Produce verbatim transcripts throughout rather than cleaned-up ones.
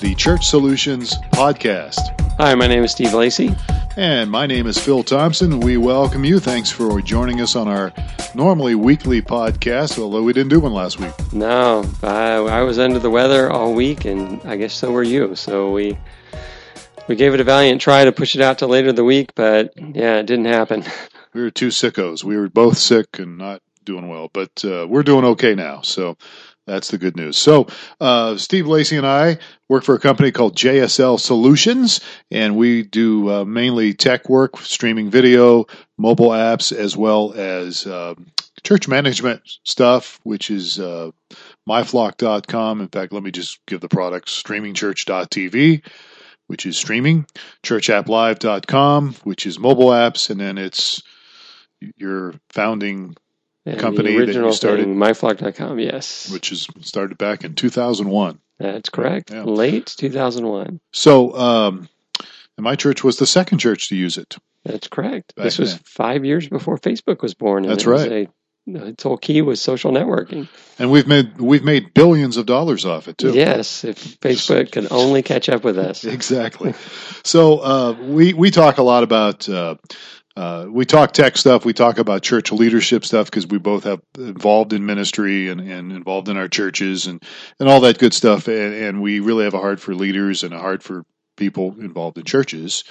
the Church Solutions Podcast. Hi, my name is Steve Lacey. And my name is Phil Thompson. We welcome you. Thanks for joining us on our normally weekly podcast, although we didn't do one last week. No, I, I was under the weather all week, and I guess so were you. So we we gave it a valiant try to push it out to later in the week, but yeah, it didn't happen. We were two sickos. We were both sick and not doing well, but uh, we're doing okay now. So that's the good news. So uh, Steve Lacey and I work for a company called J S L Solutions, and we do uh, mainly tech work, streaming video, mobile apps, as well as uh, church management stuff, which is uh, my flock dot com. In fact, let me just give the products: streaming church dot t v, which is streaming, church app live dot com, which is mobile apps, and then it's your founding and company that you started, thing, my flock dot com, yes, which is started back in two thousand one. That's correct, yeah. Late two thousand one. So, um, and my church was the second church to use it. That's correct. Back this was then. Five years before Facebook was born. And that's right. A, its whole key was social networking, and we've made we've made billions of dollars off it too. Yes, if Facebook could only catch up with us. Exactly. So uh, we we talk a lot about. Uh, Uh, we talk tech stuff. We talk about church leadership stuff because we both have involved in ministry and, and involved in our churches and, and all that good stuff. And, and we really have a heart for leaders and a heart for people involved in churches.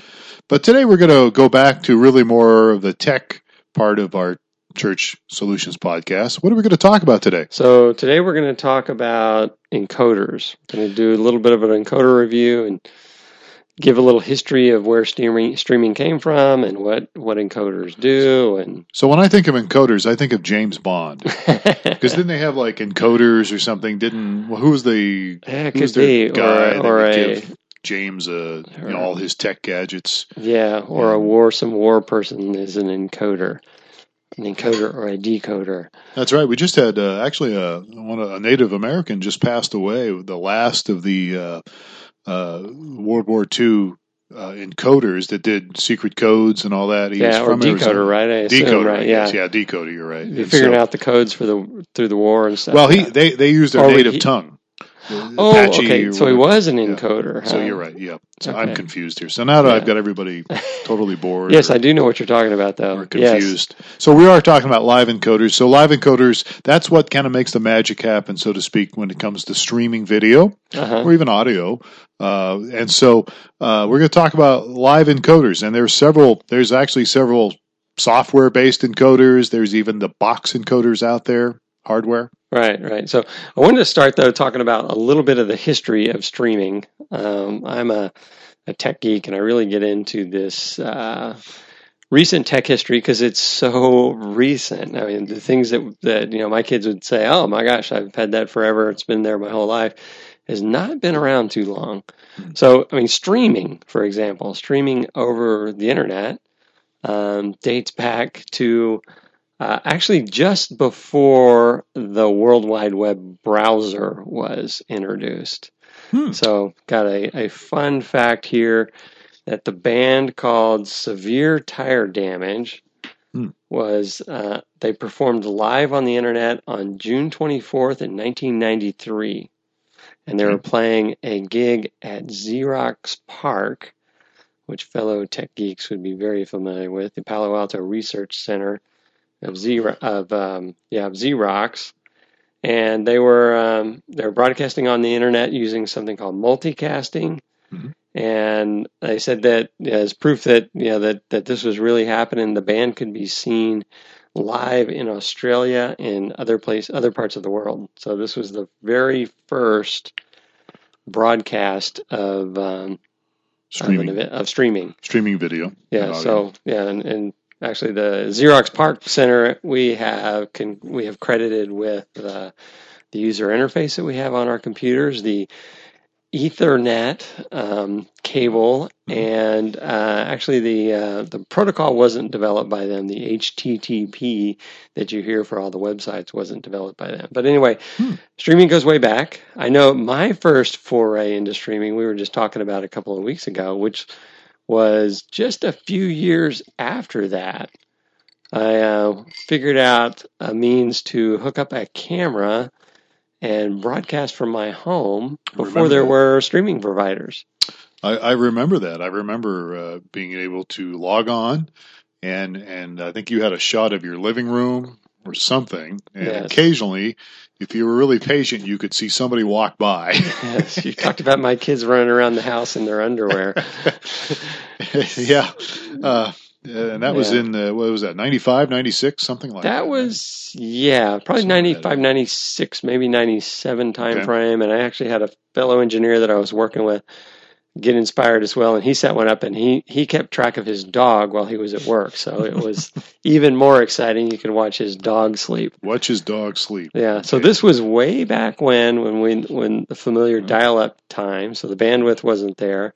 But today we're going to go back to really more of the tech part of our Church Solutions Podcast. What are we going to talk about today? So today we're going to talk about encoders. We're going to do a little bit of an encoder review and give a little history of where streaming streaming came from and what, what encoders do. And so when I think of encoders, I think of James Bond. Because didn't they have like encoders or something? Didn't well, who was the yeah, who's the guy or, that or would a, give James a, or, you know, all his tech gadgets? Yeah, or yeah. a war some war person is an encoder. An encoder or a decoder. That's right. We just had uh, actually a, one, a Native American just passed away, the last of the Uh, Uh, World War Two uh, encoders that did secret codes and all that. He yeah, was or from decoder, Arizona. Right? I assume, decoder, right? Yeah, yeah, decoder. You're right. You're figuring so, out the codes for the through the war and stuff. Well, he like they they used their or native he, tongue. Oh, Apache okay. So he was an encoder. Yeah. Huh? So you're right. Yeah. So okay. I'm confused here. So now that yeah. I've got everybody totally bored. Yes, or, I do know what you're talking about, though. We're confused. Yes. So we are talking about live encoders. So live encoders, that's what kind of makes the magic happen, so to speak, when it comes to streaming video uh-huh. or even audio. Uh, and so uh, we're going to talk about live encoders, and there's several. There's actually several software-based encoders. There's even the box encoders out there, hardware. Right, right. So I wanted to start though talking about a little bit of the history of streaming. Um, I'm a, a tech geek, and I really get into this uh, recent tech history because it's so recent. I mean, the things that that you know my kids would say, "Oh my gosh, I've had that forever. It's been there my whole life." Has not been around too long. So, I mean, streaming, for example, streaming over the internet um, dates back to uh, actually just before the World Wide Web browser was introduced. Hmm. So, got a, a fun fact here that the band called Severe Tire Damage hmm. was, uh, they performed live on the internet on June twenty-fourth in nineteen ninety-three. And they were playing a gig at Xerox Park, which fellow tech geeks would be very familiar with, the Palo Alto Research Center of Xerox. Of, um, yeah, of Xerox. And they were um, they were broadcasting on the internet using something called multicasting. Mm-hmm. And they said that as proof that you know, that that this was really happening, the band could be seen live in Australia and other place, other parts of the world. So this was the very first broadcast of um, streaming. Of, an, of streaming, streaming video. Yeah. So yeah, and, and actually the Xerox Park Center we have can we have credited with uh, the user interface that we have on our computers, the Ethernet um, cable, and uh, actually the uh, the protocol wasn't developed by them. The H T T P that you hear for all the websites wasn't developed by them. But anyway, hmm. streaming goes way back. I know my first foray into streaming, we were just talking about a couple of weeks ago, which was just a few years after that. I uh, figured out a means to hook up a camera and broadcast from my home before there that. were streaming providers. I, I remember that. I remember uh, being able to log on, and and I think you had a shot of your living room or something. And yes. occasionally, if you were really patient, you could see somebody walk by. Yes, you talked about my kids running around the house in their underwear. yeah. Uh, and that was yeah. in, the, what was that, ninety-five, ninety-six, something like that? That was, yeah, probably ninety-five, ninety-six, maybe ninety-seven time okay. frame. And I actually had a fellow engineer that I was working with get inspired as well. And he set one up, and he, he kept track of his dog while he was at work. So it was even more exciting. You could watch his dog sleep. Watch his dog sleep. Yeah. So okay. this was way back when, when, we, when the familiar dial-up time, so the bandwidth wasn't there.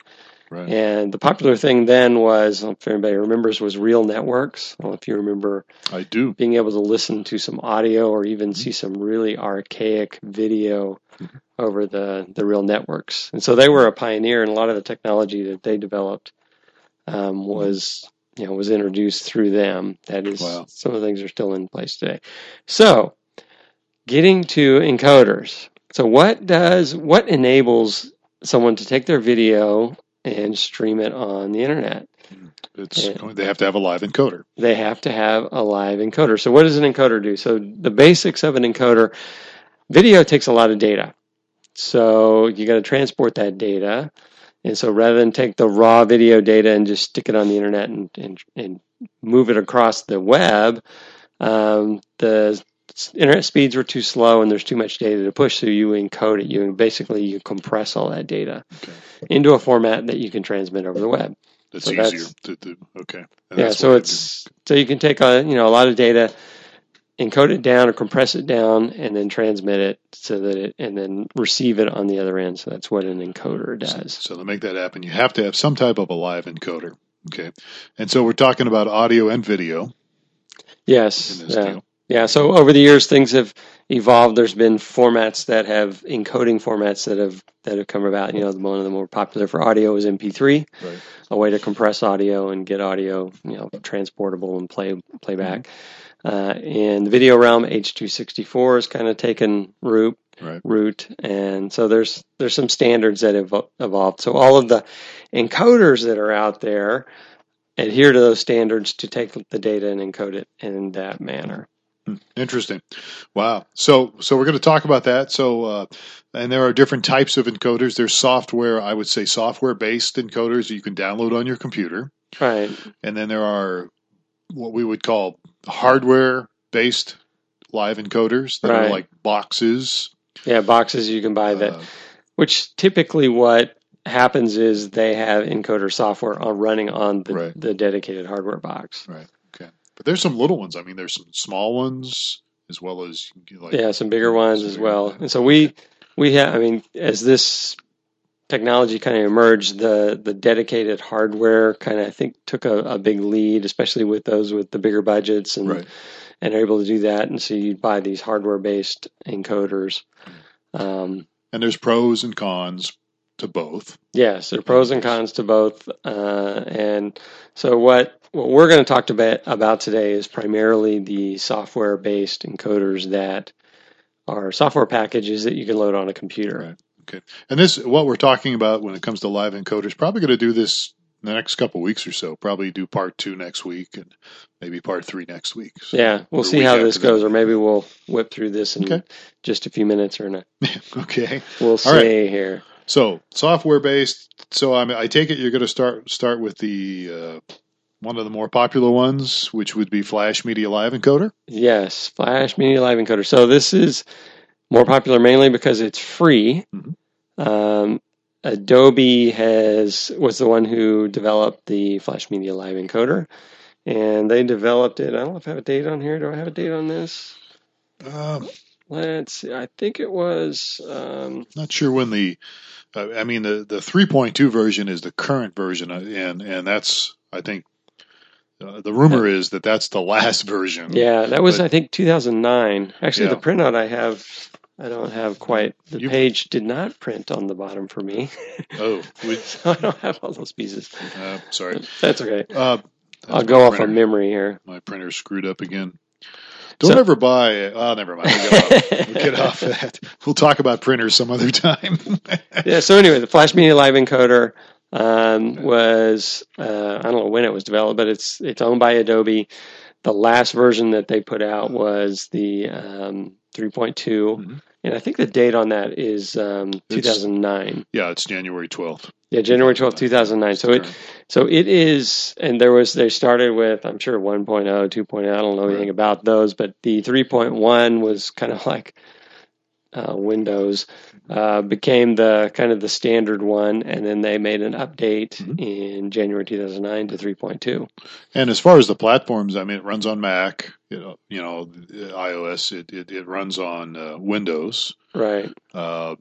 Right. And the popular thing then was, if anybody remembers, was Real Networks. Well, if you remember, I do. Being able to listen to some audio or even see some really archaic video over the, the Real Networks. And so they were a pioneer, and a lot of the technology that they developed um, was, you know, was introduced through them. That is, wow. some of the things are still in place today. So, getting to encoders. So, what does what enables someone to take their video and stream it on the internet? It's, they have to have a live encoder. They have to have a live encoder. So what does an encoder do? So the basics of an encoder, video takes a lot of data. So you got to transport that data. And so rather than take the raw video data and just stick it on the internet and, and, and move it across the web, um, the internet speeds were too slow, and there's too much data to push, so you encode it. You basically you compress all that data okay. into a format that you can transmit over the web. That's so easier that's, to do. Okay. And yeah. So it's so you can take a you know a lot of data, encode it down or compress it down, and then transmit it so that it and then receive it on the other end. So that's what an encoder does. So, so to make that happen, you have to have some type of a live encoder. Okay. And so we're talking about audio and video. Yes. In this yeah. deal. Yeah, so over the years, things have evolved. There's been formats that have, encoding formats that have that have come about. You know, one of the more popular for audio is M P three, right. a way to compress audio and get audio, you know, transportable and play playback. Mm-hmm. Uh, in the video realm, H two sixty-four has kind of taken root, right. root, and so there's there's some standards that have evolved. So all of the encoders that are out there adhere to those standards to take the data and encode it in that manner. Interesting. Wow. So, so we're going to talk about that. So, uh, and there are different types of encoders. There's software, I would say software-based encoders that you can download on your computer. Right. And then there are what we would call hardware-based live encoders that right. are like boxes. Yeah, boxes you can buy that, uh, which typically what happens is they have encoder software running on the, right. the dedicated hardware box. Right. But there's some little ones. I mean, there's some small ones as well as like yeah, some bigger ones some as bigger well. Ones. And so we we have. I mean, as this technology kind of emerged, the the dedicated hardware kind of I think took a, a big lead, especially with those with the bigger budgets and right. and are able to do that. And so you buy these hardware based encoders. Um, and there's pros and cons to both. Yes, there are pros and cons to both. Uh, and so what. What we're going to talk to about today is primarily the software-based encoders that are software packages that you can load on a computer. Right. Okay. And this, what we're talking about when it comes to live encoders, probably going to do this in the next couple of weeks or so. Probably do part two next week and maybe part three next week. So yeah, we'll see how this goes, that. Or maybe we'll whip through this in okay. just a few minutes or not. okay. We'll see right. here. So software-based. So I mean, I take it you're going to start start with the uh, one of the more popular ones, which would be Flash Media Live Encoder. Yes, Flash Media Live Encoder. So this is more popular mainly because it's free. Mm-hmm. Um, Adobe has was the one who developed the Flash Media Live Encoder, and they developed it. I don't know if I have a date on here. Do I have a date on this? Um, Let's see. I think it was... Um, not sure when the I mean, the, the three point two version is the current version, and and that's, I think, uh, the rumor is that that's the last version. Yeah, that was, but, I think, two thousand nine. Actually, yeah. The printout I have, I don't have quite. The you, page did not print on the bottom for me. Oh. We, so I don't have all those pieces. Uh, sorry. That's okay. Uh, that's I'll go off on memory here. My printer screwed up again. Don't so, ever buy. Oh, never mind. We'll get, off. We'll get off that. We'll talk about printers some other time. Yeah. So anyway, the Flash Media Live Encoder um, was uh, I don't know when it was developed, but it's it's owned by Adobe. The last version that they put out was the um, three point two, mm-hmm. and I think the date on that is um, two thousand nine. Yeah, it's January twelfth. Yeah, January twelfth, two thousand nine. So it, so it is, and there was, they started with, I'm sure one point oh, two point oh, I don't know anything about those, but the three point one was kind of like uh, Windows, uh, became the kind of the standard one, and then they made an update mm-hmm. in January two thousand nine to three point two. And as far as the platforms, I mean, it runs on Mac, you know, you know iOS, it, it, it runs on uh, Windows. Right. Uh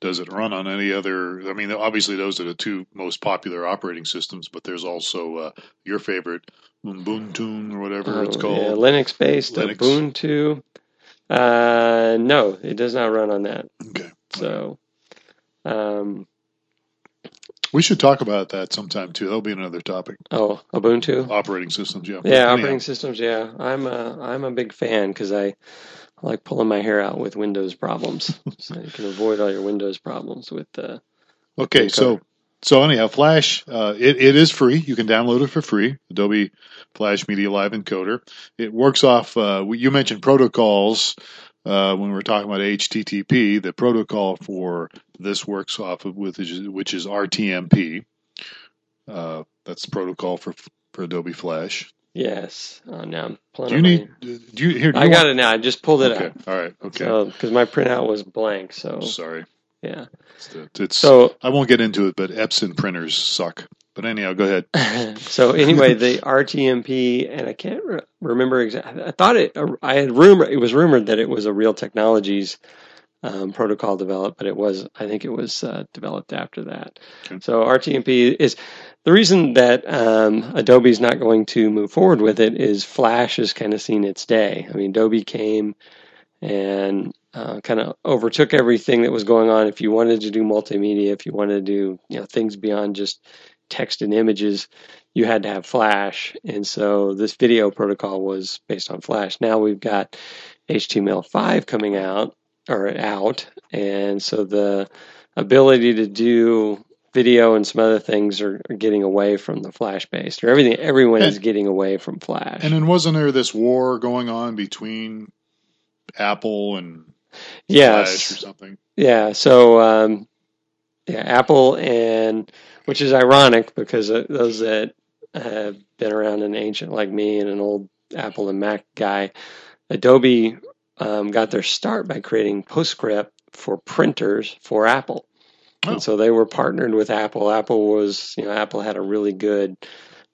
Does it run on any other? I mean, obviously those are the two most popular operating systems, but there's also uh, your favorite Ubuntu or whatever oh, it's called. Yeah, Linux-based Linux. Ubuntu. Uh, no, it does not run on that. Okay. So, um, we should talk about that sometime too. That'll be another topic. Oh, Ubuntu operating systems. Yeah. Yeah, operating Anyhow. systems. Yeah, I'm a I'm a big fan because I. I like pulling my hair out with Windows problems. So you can avoid all your Windows problems with uh Okay, so so anyhow, Flash, uh, it, it is free. You can download it for free, Adobe Flash Media Live Encoder. It works off, uh, you mentioned protocols uh, when we were talking about H T T P. The protocol for this works off of, with, which is R T M P. Uh, that's the protocol for, for Adobe Flash. Yes. Oh, now I'm pulling do you need? My... Do you here? Do I you got want... it now. I just pulled it okay. up. All right. Okay. Because so, my printout was blank. So sorry. Yeah. It's the, it's, so I won't get into it, but Epson printers suck. But anyhow, go ahead. So anyway, the R T M P, and I can't re- remember exactly. I thought it. I had rumor. It was rumored that it was a Real Technologies um, protocol developed, but it was. I think it was uh, developed after that. Okay. So R T M P is. The reason that um, Adobe's not going to move forward with it is Flash has kind of seen its day. I mean, Adobe came and uh, kind of overtook everything that was going on. If you wanted to do multimedia, if you wanted to do you know things beyond just text and images, you had to have Flash. And so this video protocol was based on Flash. Now we've got H T M L five coming out, or out, and so the ability to do video and some other things are, are getting away from the Flash-based, or everything. Everyone and, is getting away from Flash. And then wasn't there this war going on between Apple and yes. Flash or something? Yeah. So, um, yeah, Apple and which is ironic because those that have been around an ancient like me and an old Apple and Mac guy, Adobe um, got their start by creating PostScript for printers for Apple. And so they were partnered with Apple. Apple was, you know, Apple had a really good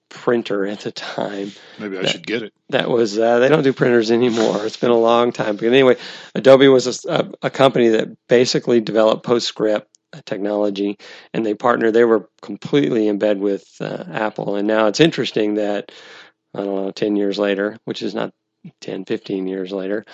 printer at the time. Maybe I that, should get it. That was, uh, they don't do printers anymore. It's been a long time. But anyway, Adobe was a, a company that basically developed PostScript technology, and they partnered. They were completely in bed with uh, Apple. And now it's interesting that, I don't know, ten years later, which is not ten, fifteen years later,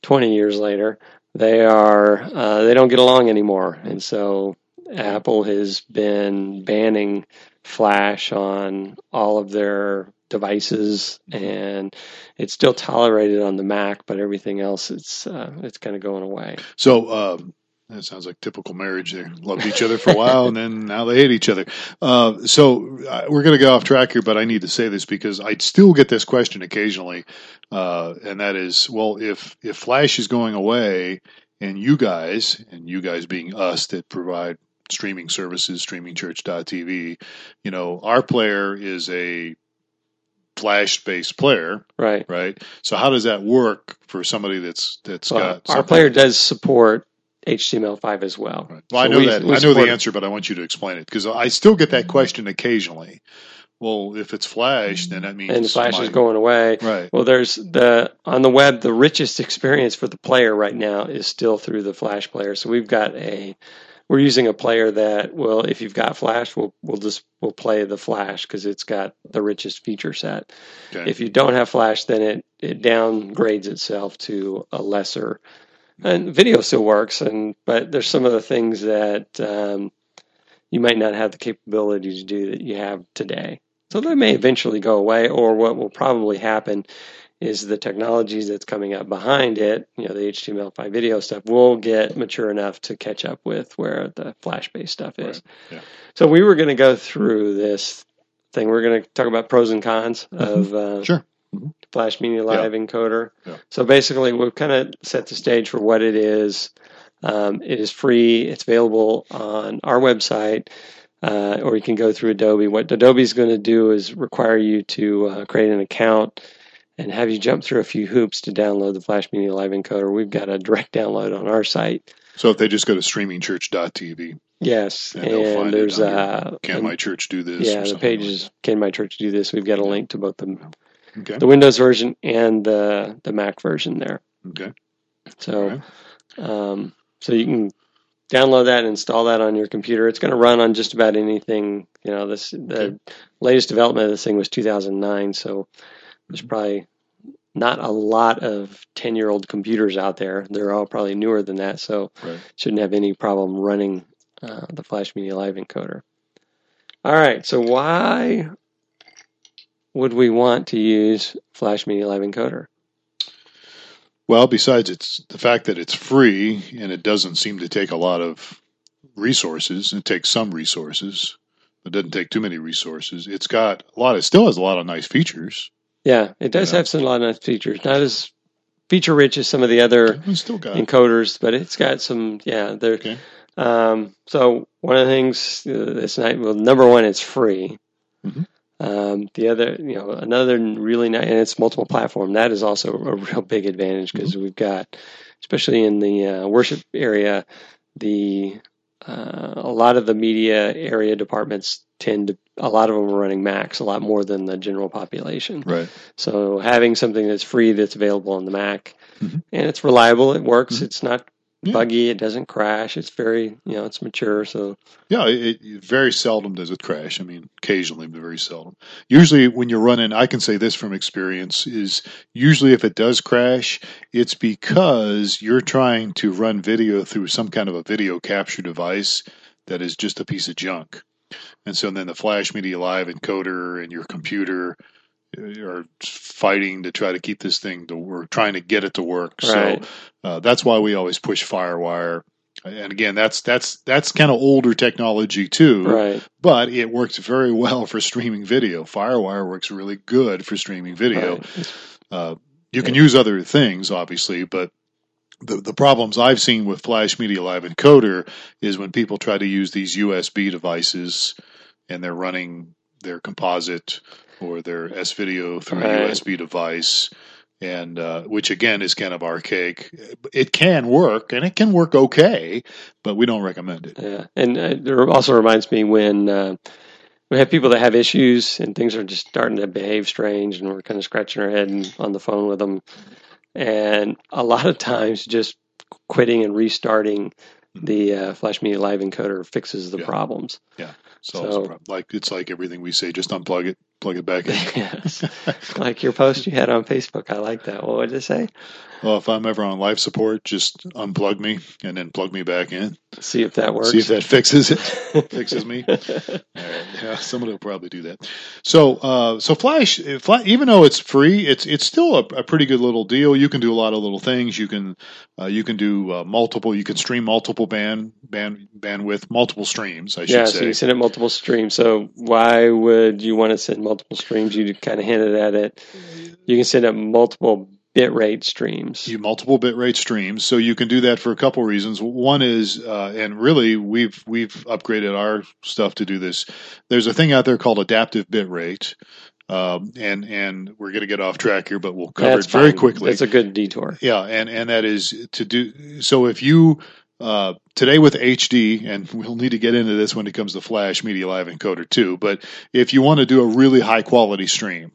twenty years later, they are, uh, they don't get along anymore. And so Apple has been banning Flash on all of their devices, and it's still tolerated on the Mac, but everything else, it's uh, it's kind of going away. So uh, that sounds like typical marriage. They loved each other for a while, and then now they hate each other. Uh, so we're going to get off track here, but I need to say this because I still get this question occasionally, uh, and that is, well, if if Flash is going away, and you guys, and you guys being us that provide streaming services, streaming church dot t v, you know, our player is a Flash-based player, right? Right. So how does that work for somebody that's that's well, got something? Our player does support H T M L five as well. Right. Well, so I know we, that we I know the answer, but I want you to explain it because I still get that question occasionally. Well, if it's Flash, then that means and Flash my, is going away. Right. Well, there's the on the web, the richest experience for the player right now is still through the Flash player. So we've got a we're using a player that will, if you've got Flash, we'll we'll just we'll play the Flash because it's got the richest feature set. Okay. If you don't have Flash, then it it downgrades itself to a lesser. And video still works, and but there's some of the things that um, you might not have the capability to do that you have today. So they may eventually go away, or what will probably happen is the technologies that's coming up behind it, you know, the H T M L five video stuff, will get mature enough to catch up with where the Flash-based stuff is. Right. Yeah. So we were going to go through this thing. We we're going to talk about pros and cons mm-hmm. of uh, sure. mm-hmm. Flash Media Live yeah. Encoder. Yeah. So basically, we've kind of set the stage for what it is. Um, it is free. It's available on our website. Uh, or you can go through Adobe. What Adobe's going to do is require you to uh, create an account and have you jump through a few hoops to download the Flash Media Live Encoder. We've got a direct download on our site. So if they just go to streaming church dot t v. Yes. And, and there's a... Uh, can my church do this? Yeah, the page is, like can my church do this? We've got a link to both the, okay. the Windows version and the, the Mac version there. Okay. So, right. um, so you can... download that and install that on your computer. It's going to run on just about anything. You know, this the okay. latest development of this thing was two thousand nine, so there's probably not a lot of ten-year-old computers out there. They're all probably newer than that, so right. shouldn't have any problem running uh, the Flash Media Live Encoder. All right, so why would we want to use Flash Media Live Encoder? Well, besides it's the fact that it's free and it doesn't seem to take a lot of resources. It takes some resources, but doesn't take too many resources. It's got a lot. It still has a lot of nice features. Yeah, it does you know? have some a lot of nice features. Not as feature rich as some of the other still got encoders, it. but it's got some. Yeah, there. Okay. Um, so one of the things uh, this night, well, number one, it's free. Mm-hmm. Um, the other, you know, another really nice, and it's multiple platform. That is also a real big advantage because mm-hmm. we've got, especially in the uh, worship area, the uh, a lot of the media area departments tend to, a lot of them are running Macs a lot more than the general population. Right. So having something that's free that's available on the Mac, mm-hmm. and it's reliable, it works, mm-hmm. it's not yeah. buggy, it doesn't crash, it's very, you know, it's mature, so yeah it, it very seldom does it crash. I mean, occasionally, but very seldom. Usually when you're running, I can say this from experience, is usually if it does crash, it's because you're trying to run video through some kind of a video capture device that is just a piece of junk, and so then the Flash Media Live Encoder and your computer are fighting to try to keep this thing to work, trying to get it to work. Right. So uh, that's why we always push FireWire. And again, that's that's that's kind of older technology too. Right. But it works very well for streaming video. FireWire works really good for streaming video. Right. Uh, you can yeah. use other things, obviously, but the the problems I've seen with Flash Media Live Encoder is when people try to use these U S B devices and they're running their composite or their S-Video through right. a U S B device, and uh, which, again, is kind of archaic. It can work, and it can work okay, but we don't recommend it. Yeah, and it also reminds me when uh, we have people that have issues and things are just starting to behave strange, and we're kind of scratching our head and on the phone with them. And a lot of times just quitting and restarting the uh, Flash Media Live Encoder fixes the yeah. problems. Yeah. So, so like it's like everything we say, just unplug it, plug it back in. Yes. Like your post you had on Facebook. I like that. What did it say? Well, if I'm ever on life support, just unplug me and then plug me back in. See if that works. See if that fixes it. Fixes me. All right. Yeah, somebody will probably do that. So, uh, so Flash, Flash, even though it's free, it's it's still a, a pretty good little deal. You can do a lot of little things. You can uh, you can do uh, multiple. You can stream multiple band band bandwidth, multiple streams. I should yeah, say. Yeah, so you send it multiple streams. So why would you want to send multiple streams? You kind of hinted at it. You can send up multiple bitrate streams. You multiple bitrate streams, so you can do that for a couple reasons. One is, uh, and really, we've we've upgraded our stuff to do this. There's a thing out there called adaptive bitrate, um, and and we're going to get off track here, but we'll cover That's it very fine. quickly. That's a good detour. Yeah, and and that is to do. So if you uh, today with H D, and we'll need to get into this when it comes to Flash Media Live Encoder too. But if you want to do a really high quality stream.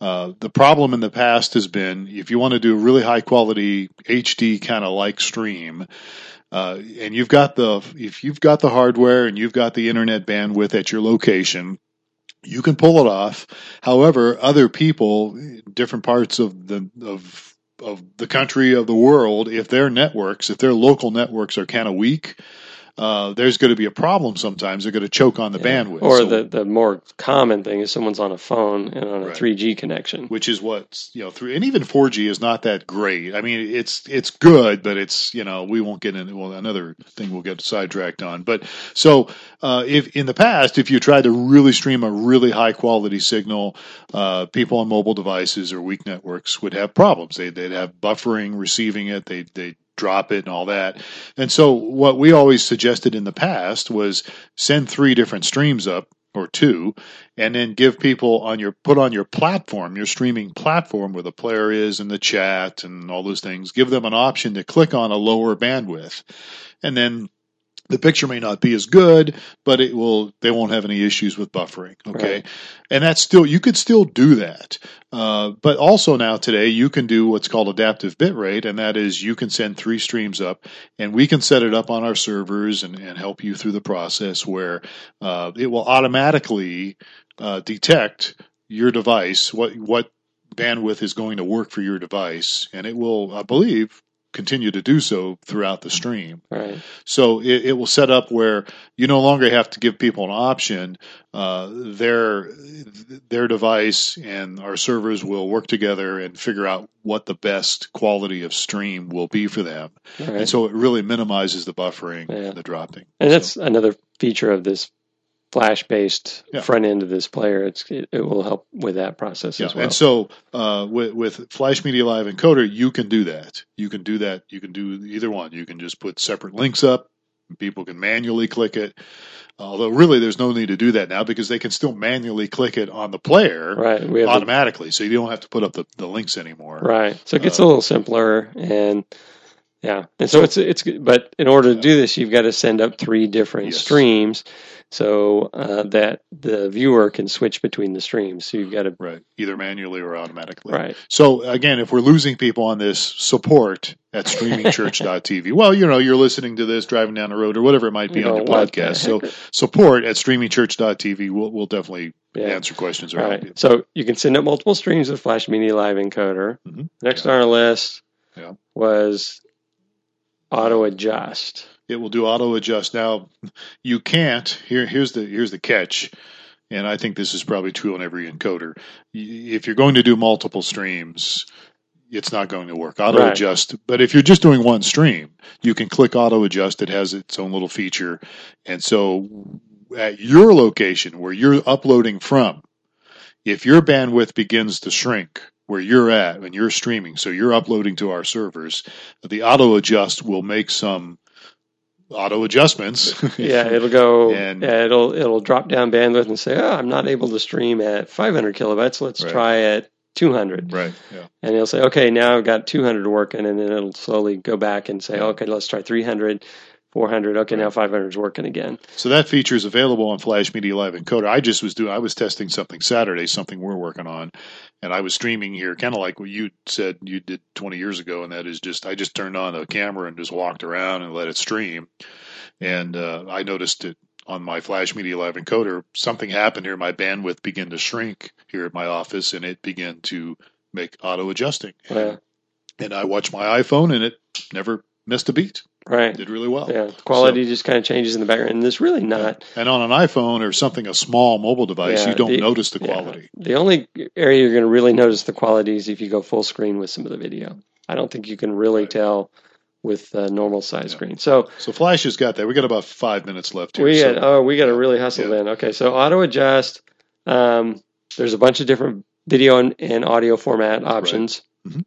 Uh, the problem in the past has been if you want to do a really high quality H D kind of like stream, Uh, and you've got the if you've got the hardware and you've got the internet bandwidth at your location, you can pull it off. However, other people, different parts of the of of the country, of the world, if their networks, if their local networks are kind of weak, uh, there's going to be a problem sometimes. They're going to choke on the yeah. bandwidth. Or so, the, the more common thing is someone's on a phone and on a right. three G connection. Which is what, you know, three, and even four G is not that great. I mean, it's it's good, but it's, you know, we won't get into, well, another thing we'll get sidetracked on. But so uh, if in the past, if you tried to really stream a really high-quality signal, uh, people on mobile devices or weak networks would have problems. They'd, they'd have buffering, receiving it, they'd, they'd drop it and all that. And so what we always suggested in the past was send three different streams up or two, and then give people on your, put on your platform, your streaming platform where the player is and the chat and all those things, give them an option to click on a lower bandwidth. And then the picture may not be as good, but it will, they won't have any issues with buffering. Okay. Right. And that's still, you could still do that. Uh, but also now today you can do what's called adaptive bitrate, and that is you can send three streams up, and we can set it up on our servers and, and help you through the process where, uh, it will automatically, uh, detect your device, what, what bandwidth is going to work for your device. And it will, I believe, continue to do so throughout the stream. Right. So it, it will set up where you no longer have to give people an option. Uh, their their device and our servers will work together and figure out what the best quality of stream will be for them. Right. And so it really minimizes the buffering yeah. and the dropping. And so. That's another feature of this Flash-based yeah. front end of this player. It's, it, it will help with that process yeah. as well. And so uh, with, with Flash Media Live Encoder, you can do that. You can do that. You can do either one. You can just put separate links up. People can manually click it. Although really there's no need to do that now because they can still manually click it on the player right. we have automatically. The, so you don't have to put up the, the links anymore. Right. So it gets uh, a little simpler. And yeah. And so it's, it's, but in order yeah. to do this, you've got to send up three different yes. streams. So uh, that the viewer can switch between the streams. So you've got to right. either manually or automatically. Right. So again, if we're losing people on this, support at streaming church dot t v. Well, you know, you're listening to this driving down the road or whatever it might be you on your podcast. So support at streaming church dot t v. We'll we'll definitely yeah. answer questions. Right. Help you. So you can send up multiple streams of Flash Media Live Encoder. Mm-hmm. Next yeah. on our list yeah. was auto adjust. It will do auto adjust. Now, you can't. Here, here's the here's the catch, and I think this is probably true on every encoder. If you're going to do multiple streams, it's not going to work. Auto right. adjust. But if you're just doing one stream, you can click auto adjust. It has its own little feature, and so at your location where you're uploading from, if your bandwidth begins to shrink where you're at when you're streaming, so you're uploading to our servers, the auto adjust will make some auto adjustments. yeah, it'll go. And yeah, it'll it'll drop down bandwidth and say, "Oh, I'm not able to stream at five hundred kilobytes. Let's right. try at two hundred." Right. Yeah. And it'll say, "Okay, now I've got two hundred working," and then it'll slowly go back and say, yeah. "Okay, let's try three hundred." four hundred, okay, now five hundred is working again. So that feature is available on Flash Media Live Encoder. I just was doing, I was testing something Saturday, something we're working on, and I was streaming here, kind of like what you said you did twenty years ago, and that is just, I just turned on a camera and just walked around and let it stream, and uh, I noticed it on my Flash Media Live Encoder. Something happened here, my bandwidth began to shrink here at my office, and it began to make auto-adjusting. Yeah. And I watched my iPhone, and it never missed a beat. Right. Did really well. Yeah. Quality so, just kind of changes in the background. And there's really not. Yeah. And on an iPhone or something, a small mobile device, yeah, you don't the, notice the quality. Yeah. The only area you're going to really notice the quality is if you go full screen with some of the video. I don't think you can really right. tell with a normal size yeah. screen. So so Flash has got that. We got about five minutes left here. We so. had, oh, we got to really hustle yeah. then. Okay. So auto adjust. Um, there's a bunch of different video and, and audio format options. Right. Mm-hmm.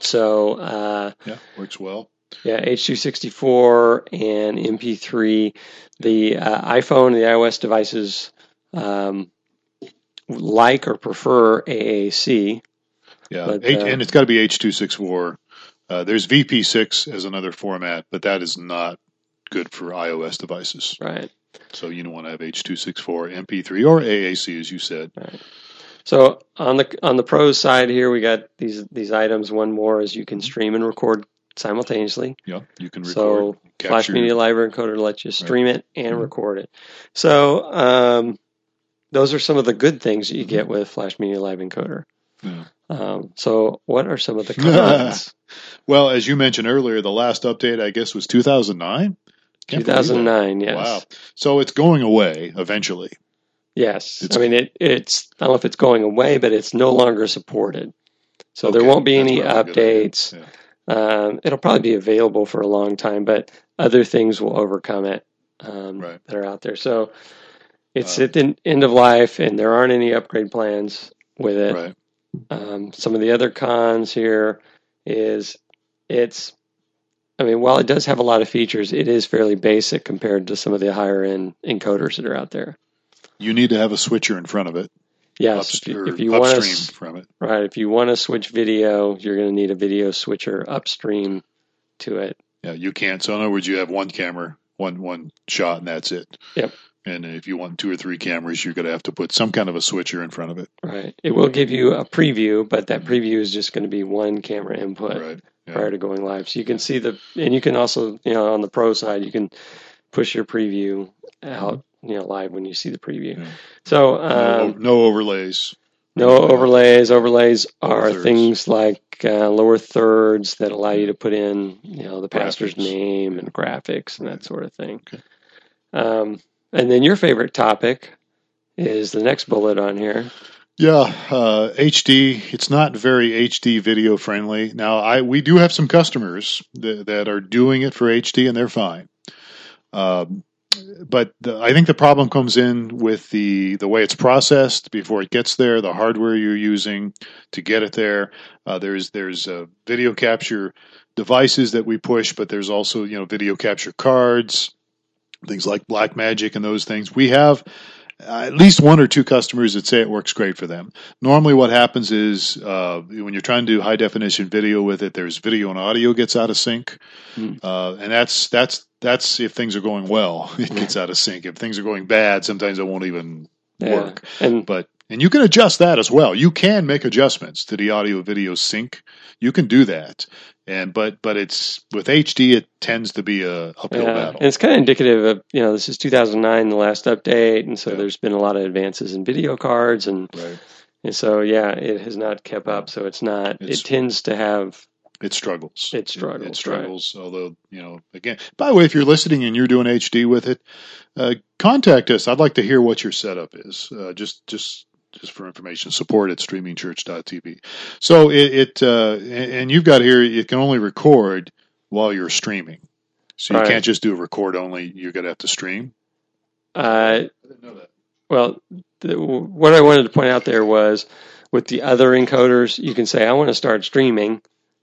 So. Uh, yeah. Works well. Yeah, H two sixty-four and M P three. The uh, iPhone, the iOS devices um, like or prefer A A C. Yeah, but, H- uh, and it's got to be H two sixty-four. Uh, there's V P six as another format, but that is not good for iOS devices. Right. So you don't want to have H two sixty-four, M P three, or A A C, as you said. Right. So on the on the pros side here, we got these these items. One more is you can stream and record simultaneously. Yeah, you can record. So Flash Media Live Encoder lets you stream right. it and mm-hmm. record it. So um, those are some of the good things that you mm-hmm. get with Flash Media Live Encoder. Yeah. Um, so what are some of the cons? Well, as you mentioned earlier, the last update, I guess, was two thousand nine? two thousand nine, yes. Wow. So it's going away eventually. Yes. It's, I mean, it, it's I don't know if it's going away, but it's no longer supported. So okay. there won't be That's any updates. Yeah. Um, it'll probably be available for a long time, but other things will overcome it um, right. that are out there. So it's um, at the end of life, and there aren't any upgrade plans with it. Right. Um, some of the other cons here is it's, I mean, while it does have a lot of features, it is fairly basic compared to some of the higher end encoders that are out there. You need to have a switcher in front of it. Yes. Up, if you, if you want to, from it. Right. If you want to switch video, you're going to need a video switcher upstream to it. Yeah. You can't. So in other words, you have one camera, one, one shot, and that's it. Yep. And if you want two or three cameras, you're going to have to put some kind of a switcher in front of it. Right. It will give you a preview, but that preview is just going to be one camera input right. yeah. prior to going live. So you can see the, and you can also, you know, on the pro side, you can push your preview out, you know, live when you see the preview. Yeah. So um, no, no overlays. No overlays. Overlays are Lower things thirds. like uh, lower thirds that allow you to put in, you know, the pastor's graphics. name and graphics and that sort of thing. Okay. Um, And then your favorite topic is the next bullet on here. Yeah, uh, H D. It's not very H D video friendly. Now, I we do have some customers that, that are doing it for H D, and they're fine. Um, but the, I think the problem comes in with the, the way it's processed before it gets there, the hardware you're using to get it there. Uh, there's there's uh, video capture devices that we push, but there's also, you know, video capture cards. Things like Blackmagic and those things. We have at least one or two customers that say it works great for them. Normally what happens is uh, when you're trying to do high-definition video with it, there's video and audio gets out of sync. Mm. Uh, and that's that's that's if things are going well, it yeah. gets out of sync. If things are going bad, sometimes it won't even yeah. work. And, but, and you can adjust that as well. You can make adjustments to the audio-video sync. You can do that. And but but it's with H D, it tends to be a uphill yeah. battle. And it's kind of indicative of, you know, this is two thousand nine, the last update, and so yeah. there's been a lot of advances in video cards, and right. and so yeah, it has not kept up. So it's not. It's, it tends to have. It struggles. It struggles. It, it struggles. Right. Although, you know, again, by the way, if you're listening and you're doing H D with it, uh, contact us. I'd like to hear what your setup is. Uh, just just. Just for information, support at streaming church dot t v. So it, it uh, and you've got here, you can only record while you're streaming. So you right. can't just do record only. You're going to have to stream. Uh, I didn't know that. Well, the, what I wanted to point out there was with the other encoders, you can say, I want to start streaming.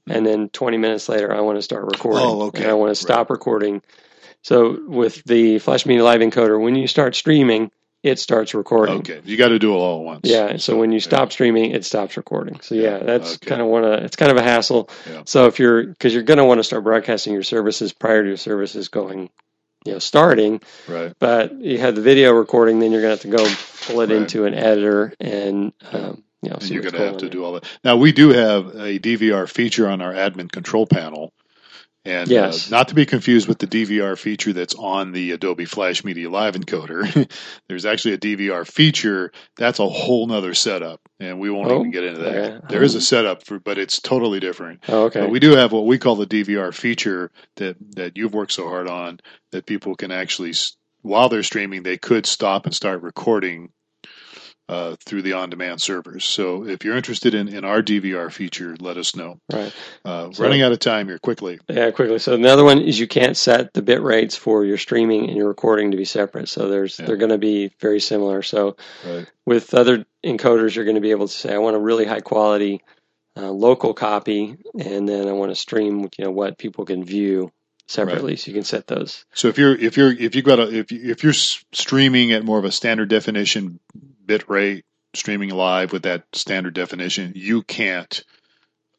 And then twenty minutes later, I want to start recording. Oh, okay. And I want to stop right. recording. So with the Flash Media Live Encoder, when you start streaming, it starts recording. Okay, you got to do it all at once. Yeah, so when you stop yeah. streaming, it stops recording. So yeah, yeah that's okay. kind of one of it's kind of a hassle. Yeah. So if you're because you're going to want to start broadcasting your services prior to your services going, you know, starting. Right. But you have the video recording, then you're going to have to go pull it right. into an editor, and um, you know, and you're going to have to do all that. Now we do have a D V R feature on our admin control panel. And yes. uh, not to be confused with the D V R feature that's on the Adobe Flash Media Live Encoder. There's actually a D V R feature. That's a whole nother setup, and we won't oh, even get into that. Okay. There um, is a setup, for, but it's totally different. Oh, okay. But we do have what we call the D V R feature that, that you've worked so hard on that people can actually, while they're streaming, they could stop and start recording uh, through the on-demand servers. So if you're interested in, in our D V R feature, let us know. Right. Uh, so, running out of time here quickly. Yeah, quickly. So another one is you can't set the bit rates for your streaming and your recording to be separate. So there's, yeah. they're going to be very similar. So right. with other encoders, you're going to be able to say, I want a really high quality uh, local copy. And then I want to stream, you know, what people can view separately, right. so you can set those. So if you're, if you're, if you've got a, if you, if you're streaming at more of a standard definition bit rate, streaming live with that standard definition, you can't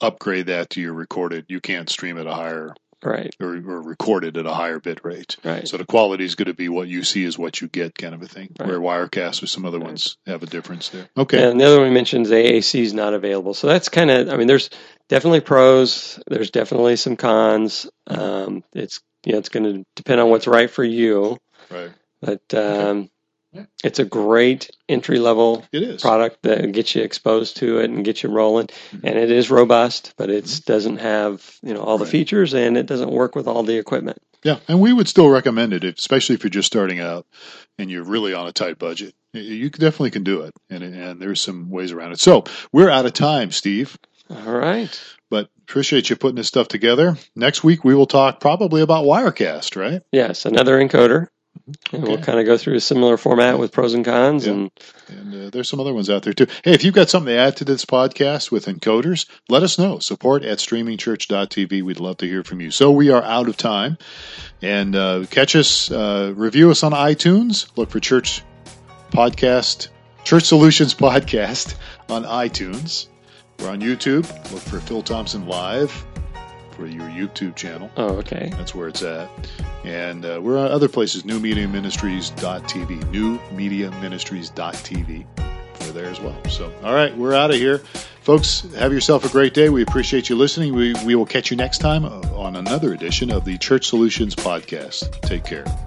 upgrade that to your recorded. You can't stream at a higher right, or, or recorded at a higher bit rate. Right. So the quality is going to be what you see is what you get, kind of a thing, right. Where Wirecast or some other right. ones have a difference there. Okay. And the other one we mentioned is A A C is not available. So that's kind of, I mean, there's definitely pros. There's definitely some cons. Um, it's, you know, it's going to depend on what's right for you. Right. But um, okay. yeah. it's a great entry-level product that gets you exposed to it and gets you rolling. Mm-hmm. And it is robust, but it mm-hmm. doesn't have, you know, all right. the features, and it doesn't work with all the equipment. Yeah, and we would still recommend it, especially if you're just starting out and you're really on a tight budget. You definitely can do it, and, and there's some ways around it. So we're out of time, Steve. All right. But appreciate you putting this stuff together. Next week we will talk probably about Wirecast, right? Yes, another encoder. And okay. we'll kind of go through a similar format with pros and cons. Yeah. And, and uh, there's some other ones out there, too. Hey, if you've got something to add to this podcast with encoders, let us know. Support at streaming church dot t v. We'd love to hear from you. So we are out of time. And uh, catch us, uh, review us on iTunes. Look for Church Podcast, Church Solutions Podcast on iTunes. We're on YouTube. Look for Phil Thompson Live. For your YouTube channel. Oh, okay. That's where it's at. And uh, we're on other places, new media ministries dot t v, new media ministries dot t v. We're there as well. So, all right, we're out of here. Folks, have yourself a great day. We appreciate you listening. We, we will catch you next time on another edition of the Church Solutions Podcast. Take care.